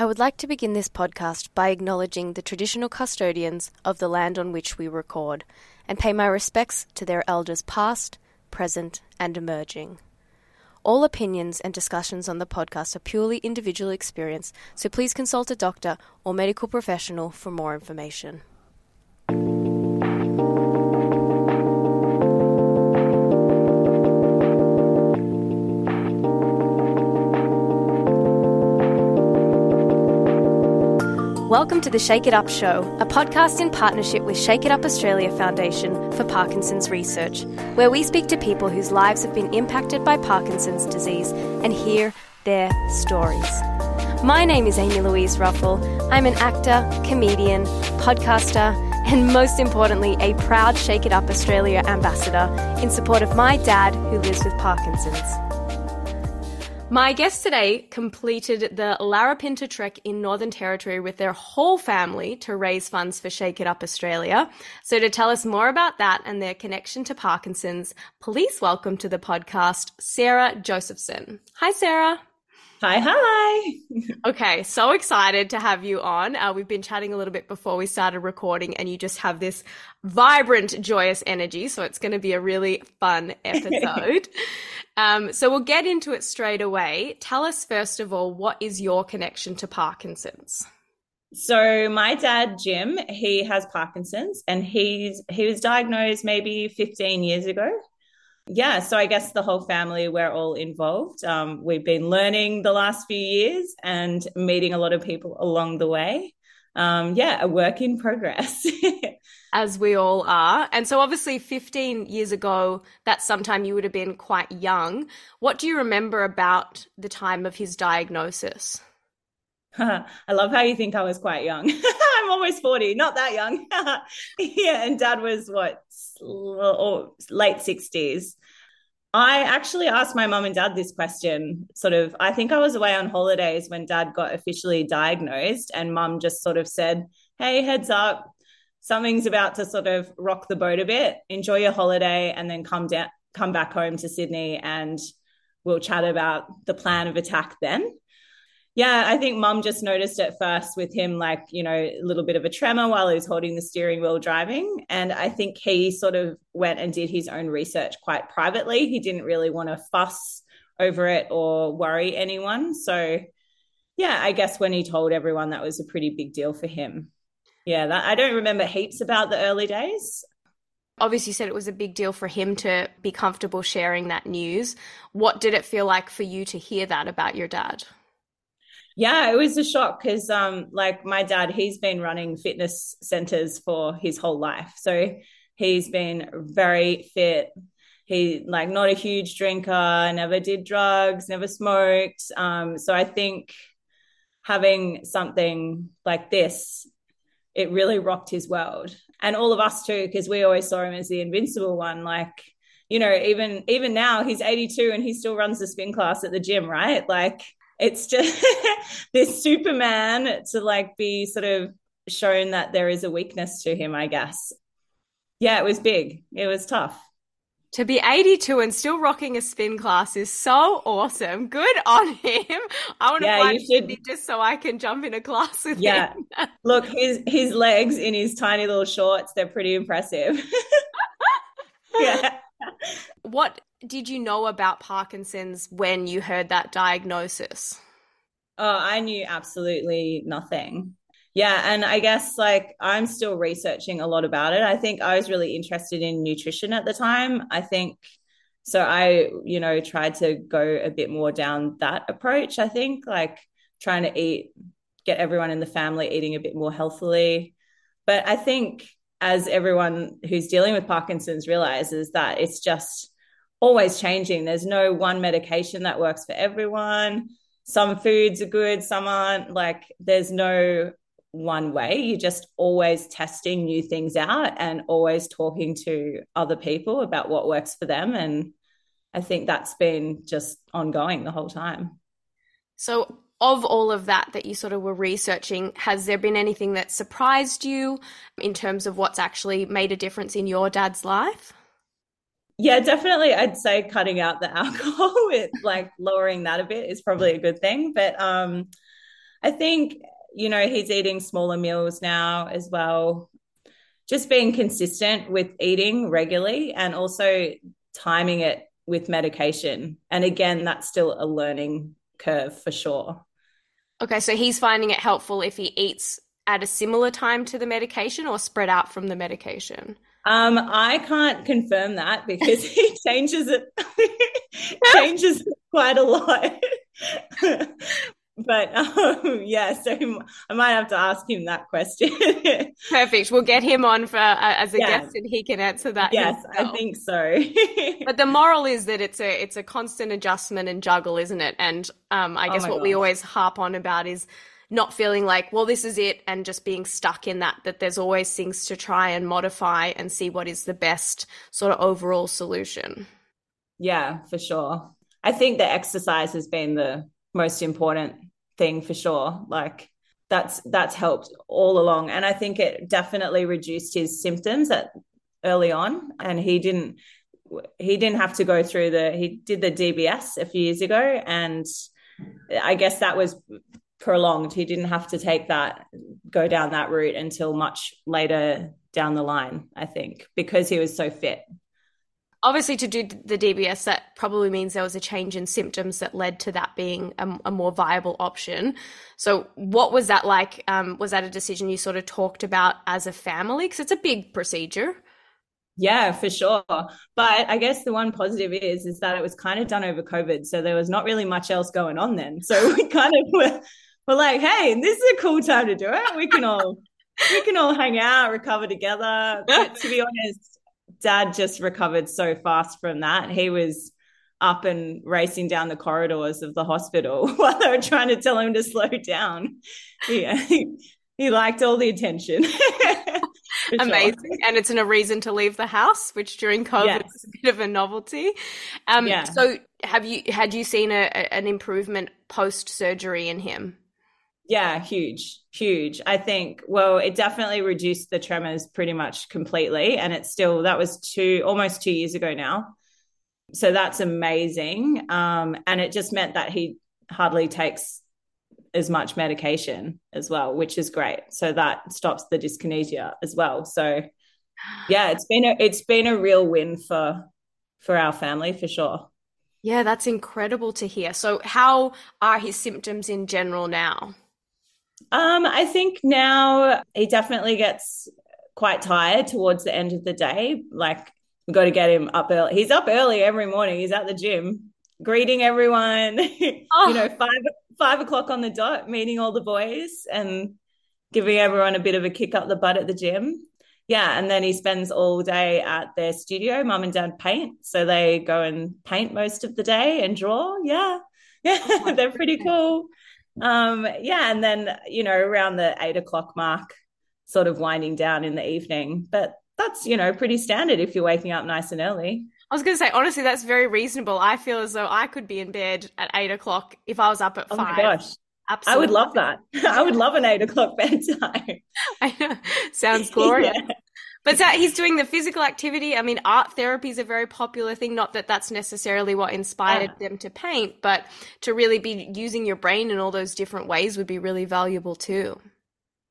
I would like to begin this podcast by acknowledging the traditional custodians of the land on which we record and pay my respects to their elders past, present and emerging. All opinions and discussions on the podcast are purely individual experience, so please consult a doctor or medical professional for more information. Welcome to the Shake It Up Show, a podcast in partnership with Shake It Up Australia Foundation for Parkinson's Research, where we speak to people whose lives have been impacted by Parkinson's disease and hear their stories. My name is Amy Louise Ruffle. I'm an actor, comedian, podcaster, and most importantly, a proud Shake It Up Australia ambassador in support of my dad who lives with Parkinson's. My guest today completed the Larapinta Trek in Northern Territory with their whole family to raise funds for Shake It Up Australia. So to tell us more about that and their connection to Parkinson's, please welcome to the podcast, Sarah Josephson. Hi, Sarah. Hi. Okay, so excited to have you on. We've been chatting a little bit before we started recording and you just have this vibrant, joyous energy. So it's going to be a really fun episode. So we'll get into it straight away. Tell us, first of all, what is your connection to Parkinson's? So my dad, Jim, he has Parkinson's and he was diagnosed maybe 15 years ago. Yeah, so I guess the whole family, we're all involved. We've been learning the last few years and meeting a lot of people along the way. A work in progress. As we all are. And so obviously 15 years ago, that's sometime you would have been quite young. What do you remember about the time of his diagnosis? I love how you think I was quite young. I'm almost 40, not that young. Yeah, and Dad was what, late 60s. I actually asked my mum and dad this question, I think I was away on holidays when Dad got officially diagnosed and Mum just sort of said, hey, heads up, something's about to sort of rock the boat a bit. Enjoy your holiday and then come back home to Sydney and we'll chat about the plan of attack then. Yeah, I think Mum just noticed at first with him, a little bit of a tremor while he was holding the steering wheel driving. And I think he sort of went and did his own research quite privately. He didn't really want to fuss over it or worry anyone. So, yeah, I guess when he told everyone, that was a pretty big deal for him. Yeah, I don't remember heaps about the early days. Obviously you said it was a big deal for him to be comfortable sharing that news. What did it feel like for you to hear that about your dad? Yeah, it was a shock because my dad, he's been running fitness centers for his whole life. So he's been very fit. He not a huge drinker, never did drugs, never smoked. So I think having something like this, it really rocked his world. And all of us too, because we always saw him as the invincible one, even now he's 82 and he still runs the spin class at the gym, right? It's just this Superman to be sort of shown that there is a weakness to him, I guess. Yeah, it was big. It was tough. To be 82 and still rocking a spin class is so awesome. Good on him. I want to find Sydney just so I can jump in a class with him. Yeah. Look, his legs in his tiny little shorts, they're pretty impressive. Yeah. What did you know about Parkinson's when you heard that diagnosis? Oh, I knew absolutely nothing. Yeah, and I guess I'm still researching a lot about it. I think I was really interested in nutrition at the time. I think so I, tried to go a bit more down that approach, I think, trying to get everyone in the family eating a bit more healthily. But I think as everyone who's dealing with Parkinson's realizes that it's just always changing. There's no one medication that works for everyone. Some foods are good, some aren't. There's no one way. You're just always testing new things out and always talking to other people about what works for them. And I think that's been just ongoing the whole time. So of all of that you sort of were researching, has there been anything that surprised you in terms of what's actually made a difference in your dad's life? Yeah, definitely. I'd say cutting out the alcohol, lowering that a bit is probably a good thing. But I think, you know, he's eating smaller meals now as well. Just being consistent with eating regularly and also timing it with medication. And again, that's still a learning curve for sure. Okay, so he's finding it helpful if he eats at a similar time to the medication or spread out from the medication? I can't confirm that because he changes it quite a lot. But so I might have to ask him that question. Perfect. We'll get him on for as a guest and he can answer that. Yes, himself. I think so. But the moral is that it's a constant adjustment and juggle, isn't it? And I guess what we always harp on about is not feeling like, well, this is it, and just being stuck in that there's always things to try and modify and see what is the best sort of overall solution. Yeah, for sure. I think the exercise has been the most important thing for sure. Like that's helped all along. And I think it definitely reduced his symptoms early on. And he didn't have to go through he did the DBS a few years ago. And I guess that was prolonged. He didn't have to go down that route until much later down the line, I think, because he was so fit. Obviously, to do the DBS, that probably means there was a change in symptoms that led to that being a more viable option. So what was that like? Was that a decision you sort of talked about as a family? Because it's a big procedure. Yeah, for sure. But I guess the one positive is that it was kind of done over COVID. So there was not really much else going on then. So we kind of were like, hey, this is a cool time to do it. We can all hang out, recover together. But to be honest, Dad just recovered so fast from that. He was up and racing down the corridors of the hospital while they were trying to tell him to slow down. Yeah, he liked all the attention. Amazing. Sure. And it's a reason to leave the house, which during COVID was a bit of a novelty. So had you seen an improvement post-surgery in him? Yeah, huge. I think, well, it definitely reduced the tremors pretty much completely. And it's still, that was almost 2 years ago now. So that's amazing. And it just meant that he hardly takes as much medication as well, which is great. So that stops the dyskinesia as well. So yeah, it's been a real win for our family for sure. Yeah, that's incredible to hear. So how are his symptoms in general now? I think now he definitely gets quite tired towards the end of the day. Like, we've got to get him up early. He's up early every morning. He's at the gym, greeting everyone, you know, 5 o'clock on the dot, meeting all the boys and giving everyone a bit of a kick up the butt at the gym. Yeah. And then he spends all day at their studio. Mum and Dad paint. So they go and paint most of the day and draw. Yeah. Oh, they're pretty cool. And then, you know, around the 8 o'clock mark, sort of winding down in the evening. But that's, you know, pretty standard if you're waking up nice and early. I was going to say, honestly, that's very reasonable. I feel as though I could be in bed at 8 o'clock if I was up at 5. Oh my gosh. Absolutely. I would love that. I would love an 8 o'clock bedtime. I know. Sounds glorious. Yeah. But so he's doing the physical activity. I mean, art therapy is a very popular thing, not that that's necessarily what inspired them to paint, but to really be using your brain in all those different ways would be really valuable too.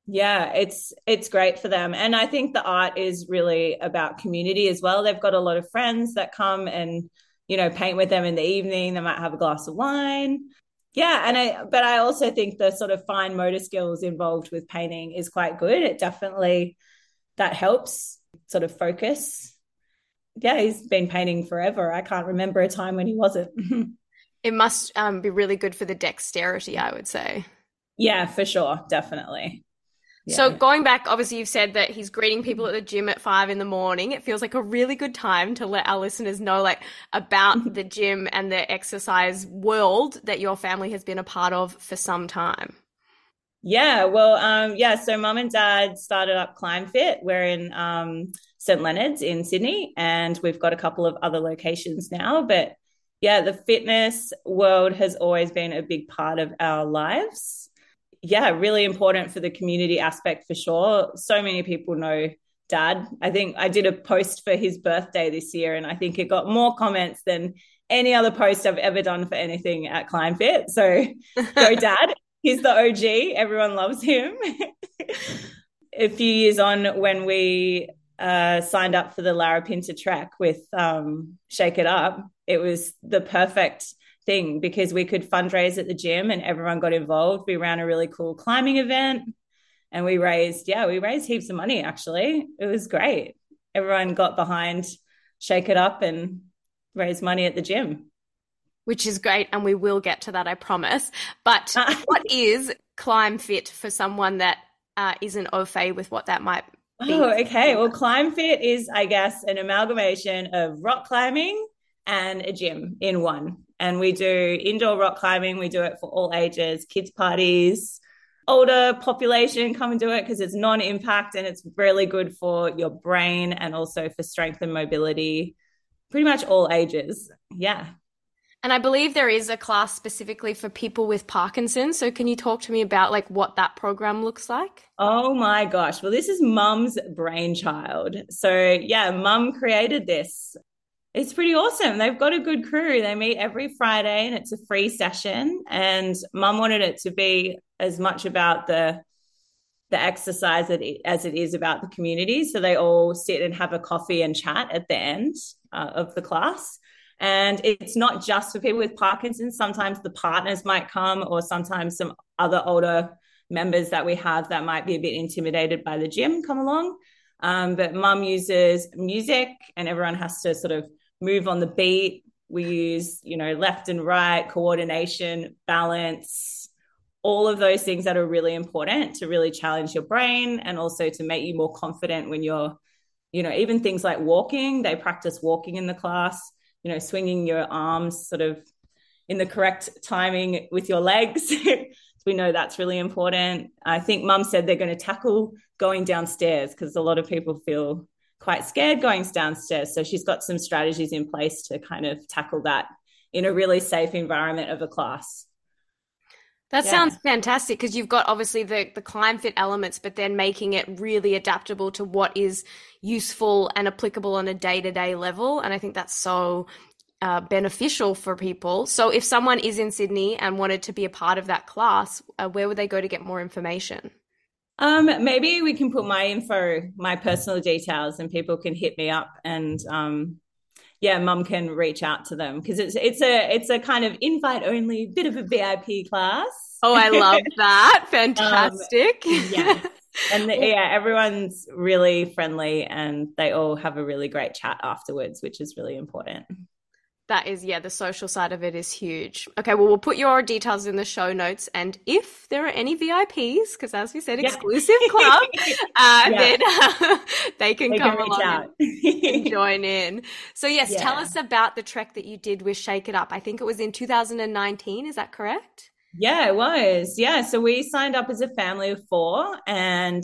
Yeah, it's great for them. And I think the art is really about community as well. They've got a lot of friends that come and, you know, paint with them in the evening. They might have a glass of wine. Yeah, but I also think the sort of fine motor skills involved with painting is quite good. It definitely... that helps sort of focus. Yeah, he's been painting forever. I can't remember a time when he wasn't. It must be really good for the dexterity, I would say. Yeah, for sure. Definitely. Yeah. So going back, obviously you've said that he's greeting people at the gym at 5 in the morning. It feels like a really good time to let our listeners know like about the gym and the exercise world that your family has been a part of for some time. Yeah, well, so Mum and Dad started up Climb Fit. We're in St Leonards in Sydney, and we've got a couple of other locations now. But yeah, the fitness world has always been a big part of our lives. Yeah, really important for the community aspect for sure. So many people know Dad. I think I did a post for his birthday this year, and I think it got more comments than any other post I've ever done for anything at Climb Fit. So go Dad. He's the OG. Everyone loves him. A few years on, when we signed up for the Larapinta Trek with Shake It Up, it was the perfect thing because we could fundraise at the gym and everyone got involved. We ran a really cool climbing event and we raised heaps of money, actually. It was great. Everyone got behind Shake It Up and raised money at the gym. Which is great, and we will get to that, I promise. But what is Climb Fit for someone that isn't au fait with what that might be? Oh, okay. Well, Climb Fit is, I guess, an amalgamation of rock climbing and a gym in one. And we do indoor rock climbing. We do it for all ages, kids' parties, older population, come and do it because it's non-impact and it's really good for your brain and also for strength and mobility, pretty much all ages. Yeah. And I believe there is a class specifically for people with Parkinson's. So can you talk to me about like what that program looks like? Oh my gosh. Well, this is Mum's brainchild. So yeah, Mum created this. It's pretty awesome. They've got a good crew. They meet every Friday and it's a free session. And Mum wanted it to be as much about the exercise as it is about the community. So they all sit and have a coffee and chat at the end of the class. And it's not just for people with Parkinson's. Sometimes the partners might come, or sometimes some other older members that we have that might be a bit intimidated by the gym come along. But Mum uses music and everyone has to sort of move on the beat. We use, left and right, coordination, balance, all of those things that are really important to really challenge your brain and also to make you more confident when you're, even things like walking. They practice walking in the class. Swinging your arms sort of in the correct timing with your legs. We know that's really important. I think Mum said they're going to tackle going downstairs because a lot of people feel quite scared going downstairs. So she's got some strategies in place to kind of tackle that in a really safe environment of a class. That sounds fantastic because you've got obviously the Climb Fit elements, but then making it really adaptable to what is useful and applicable on a day-to-day level. And I think that's so beneficial for people. So if someone is in Sydney and wanted to be a part of that class, where would they go to get more information? Maybe we can put my info, my personal details, and people can hit me up and Mum can reach out to them because it's a kind of invite only, bit of a VIP class. Oh, I love that. Fantastic. Everyone's really friendly and they all have a really great chat afterwards, which is really important. That is, the social side of it is huge. Okay, well, we'll put your details in the show notes. And if there are any VIPs, because as we said, exclusive club, then they can come along and join in. So yes, tell us about the trek that you did with Shake It Up. I think it was in 2019. Is that correct? Yeah, it was. Yeah, so we signed up as a family of four and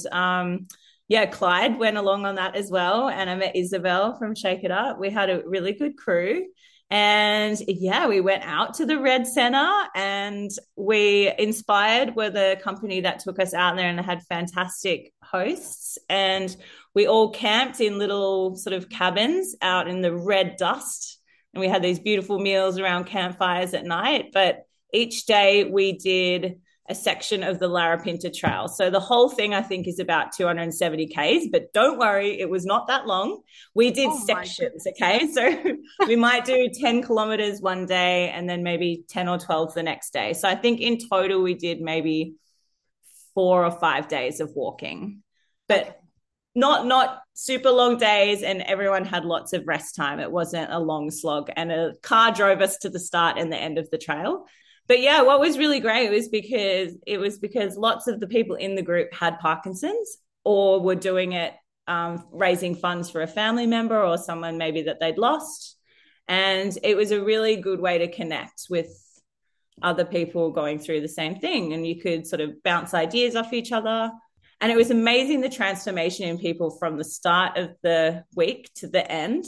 Clyde went along on that as well. And I met Isabel from Shake It Up. We had a really good crew. And we went out to the Red Centre and Inspired were the company that took us out there and had fantastic hosts. And we all camped in little sort of cabins out in the red dust. And we had these beautiful meals around campfires at night. But each day we did a section of the Larapinta Trail. So the whole thing, I think, is about 270 Ks, but don't worry, it was not that long. We did sections, okay? So we might do 10 kilometers one day and then maybe 10 or 12 the next day. So I think in total we did maybe 4 or 5 days of walking, but not super long days, and everyone had lots of rest time. It wasn't a long slog, and a car drove us to the start and the end of the trail. But what was really great was because lots of the people in the group had Parkinson's or were doing it, raising funds for a family member or someone maybe that they'd lost. And it was a really good way to connect with other people going through the same thing. And you could sort of bounce ideas off each other. And it was amazing, the transformation in people from the start of the week to the end.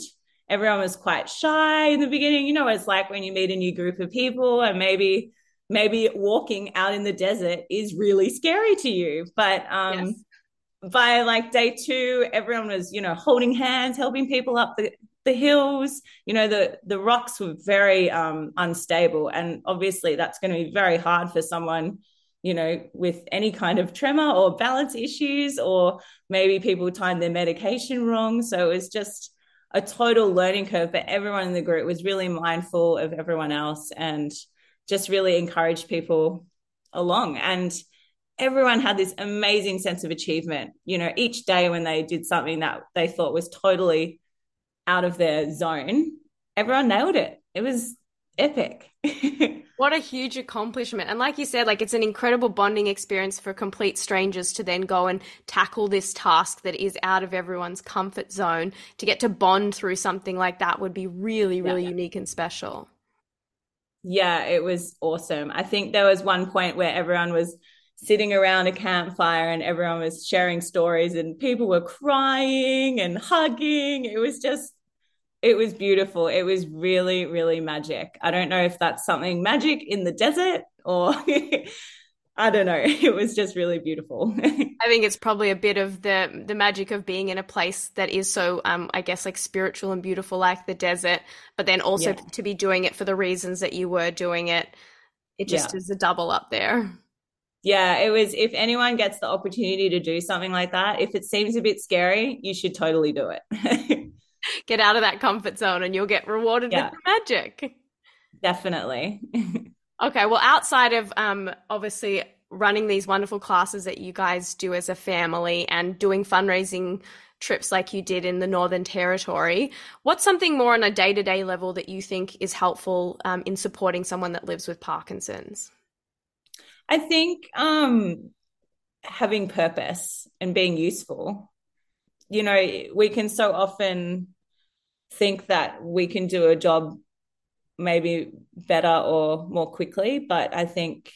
Everyone was quite shy in the beginning. You know what it's like when you meet a new group of people, and maybe walking out in the desert is really scary to you. But by like day two, everyone was, holding hands, helping people up the hills. The rocks were very unstable. And obviously that's going to be very hard for someone, you know, with any kind of tremor or balance issues, or maybe people timed their medication wrong. So it was just a total learning curve, but everyone in the group was really mindful of everyone else and just really encouraged people along. And everyone had this amazing sense of achievement, you know, each day when they did something that they thought was totally out of their zone, everyone nailed it. It was epic. What a huge accomplishment. And like you said, like, it's an incredible bonding experience for complete strangers to then go and tackle this task that is out of everyone's comfort zone. To get to bond through something like that would be really, really unique and special. Yeah, it was awesome. I think there was one point where everyone was sitting around a campfire and everyone was sharing stories and people were crying and hugging. It was beautiful. It was really, really magic. I don't know if that's something magic in the desert or I don't know. It was just really beautiful. I think it's probably a bit of the magic of being in a place that is so, I guess, like spiritual and beautiful, like the desert, but then also to be doing it for the reasons that you were doing it. It just is a double up there. Yeah, it was. If anyone gets the opportunity to do something like that, if it seems a bit scary, you should totally do it. Get out of that comfort zone and you'll get rewarded with the magic. Definitely. Okay. Well, outside of obviously running these wonderful classes that you guys do as a family and doing fundraising trips like you did in the Northern Territory, what's something more on a day-to-day level that you think is helpful in supporting someone that lives with Parkinson's? I think having purpose and being useful. You know, we can so often think that we can do a job maybe better or more quickly, but I think,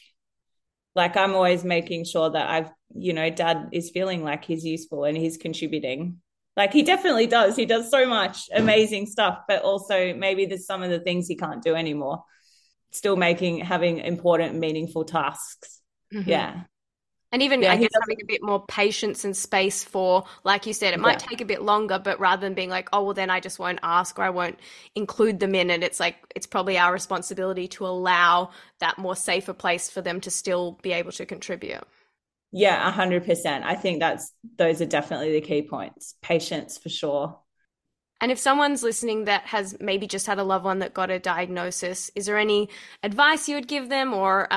like, I'm always making sure that I've, you know, Dad is feeling like he's useful and he's contributing. Like, he definitely does. He does so much amazing stuff, but also maybe there's some of the things he can't do anymore. Still having important, meaningful tasks. Mm-hmm. Yeah. And even I guess having a bit more patience and space for, like you said, it might take a bit longer, but rather than being like, oh, well, then I just won't ask or I won't include them in it. It's like, it's probably our responsibility to allow that more safer place for them to still be able to contribute. Yeah, 100%. I think those are definitely the key points. Patience for sure. And if someone's listening that has maybe just had a loved one that got a diagnosis, is there any advice you would give them or,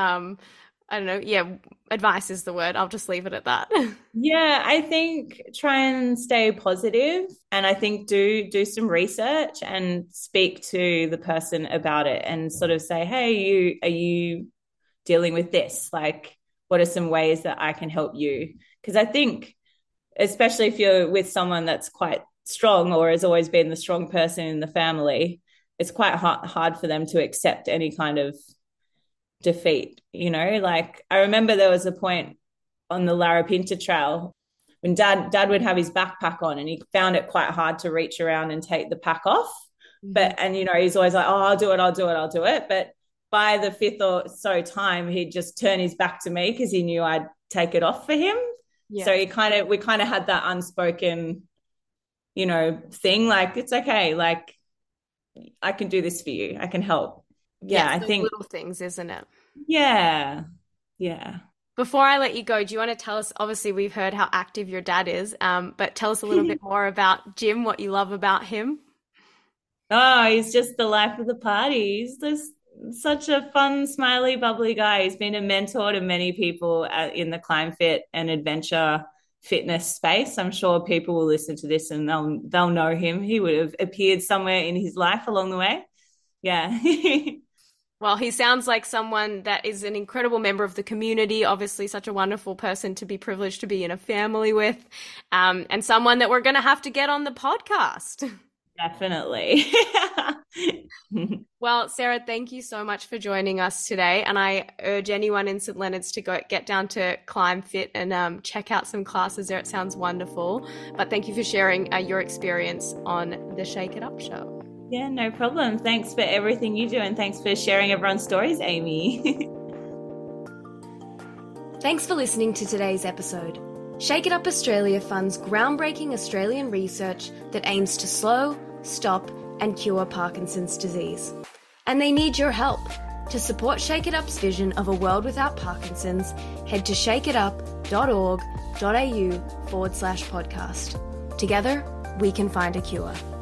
I don't know. Yeah. Advice is the word. I'll just leave it at that. Yeah. I think try and stay positive, and I think do some research and speak to the person about it and sort of say, hey, are you dealing with this? Like, what are some ways that I can help you? Because I think, especially if you're with someone that's quite strong or has always been the strong person in the family, it's quite hard for them to accept any kind of defeat, you know. Like, I remember there was a point on the Larapinta Trail when Dad would have his backpack on and he found it quite hard to reach around and take the pack off. But, and you know, he's always like, oh, I'll do it. But by the fifth or so time, he'd just turn his back to me because he knew I'd take it off for him. So we kind of had that unspoken, you know, thing, like, it's okay, like, I can do this for you, I can help. Yeah, I think little things, isn't it? Yeah. Yeah. Before I let you go, do you want to tell us, obviously we've heard how active your dad is, but tell us a little bit more about Jim, what you love about him. Oh, he's just the life of the party. He's just such a fun, smiley, bubbly guy. He's been a mentor to many people in the Climb Fit and adventure fitness space. I'm sure people will listen to this and they'll know him. He would have appeared somewhere in his life along the way. Yeah. Well, he sounds like someone that is an incredible member of the community, obviously such a wonderful person to be privileged to be in a family with, and someone that we're going to have to get on the podcast. Definitely. Well, Sarah, thank you so much for joining us today. And I urge anyone in St Leonards to go get down to Climb Fit and check out some classes there. It sounds wonderful. But thank you for sharing your experience on the Shake It Up show. Yeah, no problem. Thanks for everything you do, and thanks for sharing everyone's stories, Amy. Thanks for listening to today's episode. Shake It Up Australia funds groundbreaking Australian research that aims to slow, stop and cure Parkinson's disease. And they need your help. To support Shake It Up's vision of a world without Parkinson's, head to shakeitup.org.au/podcast. Together, we can find a cure.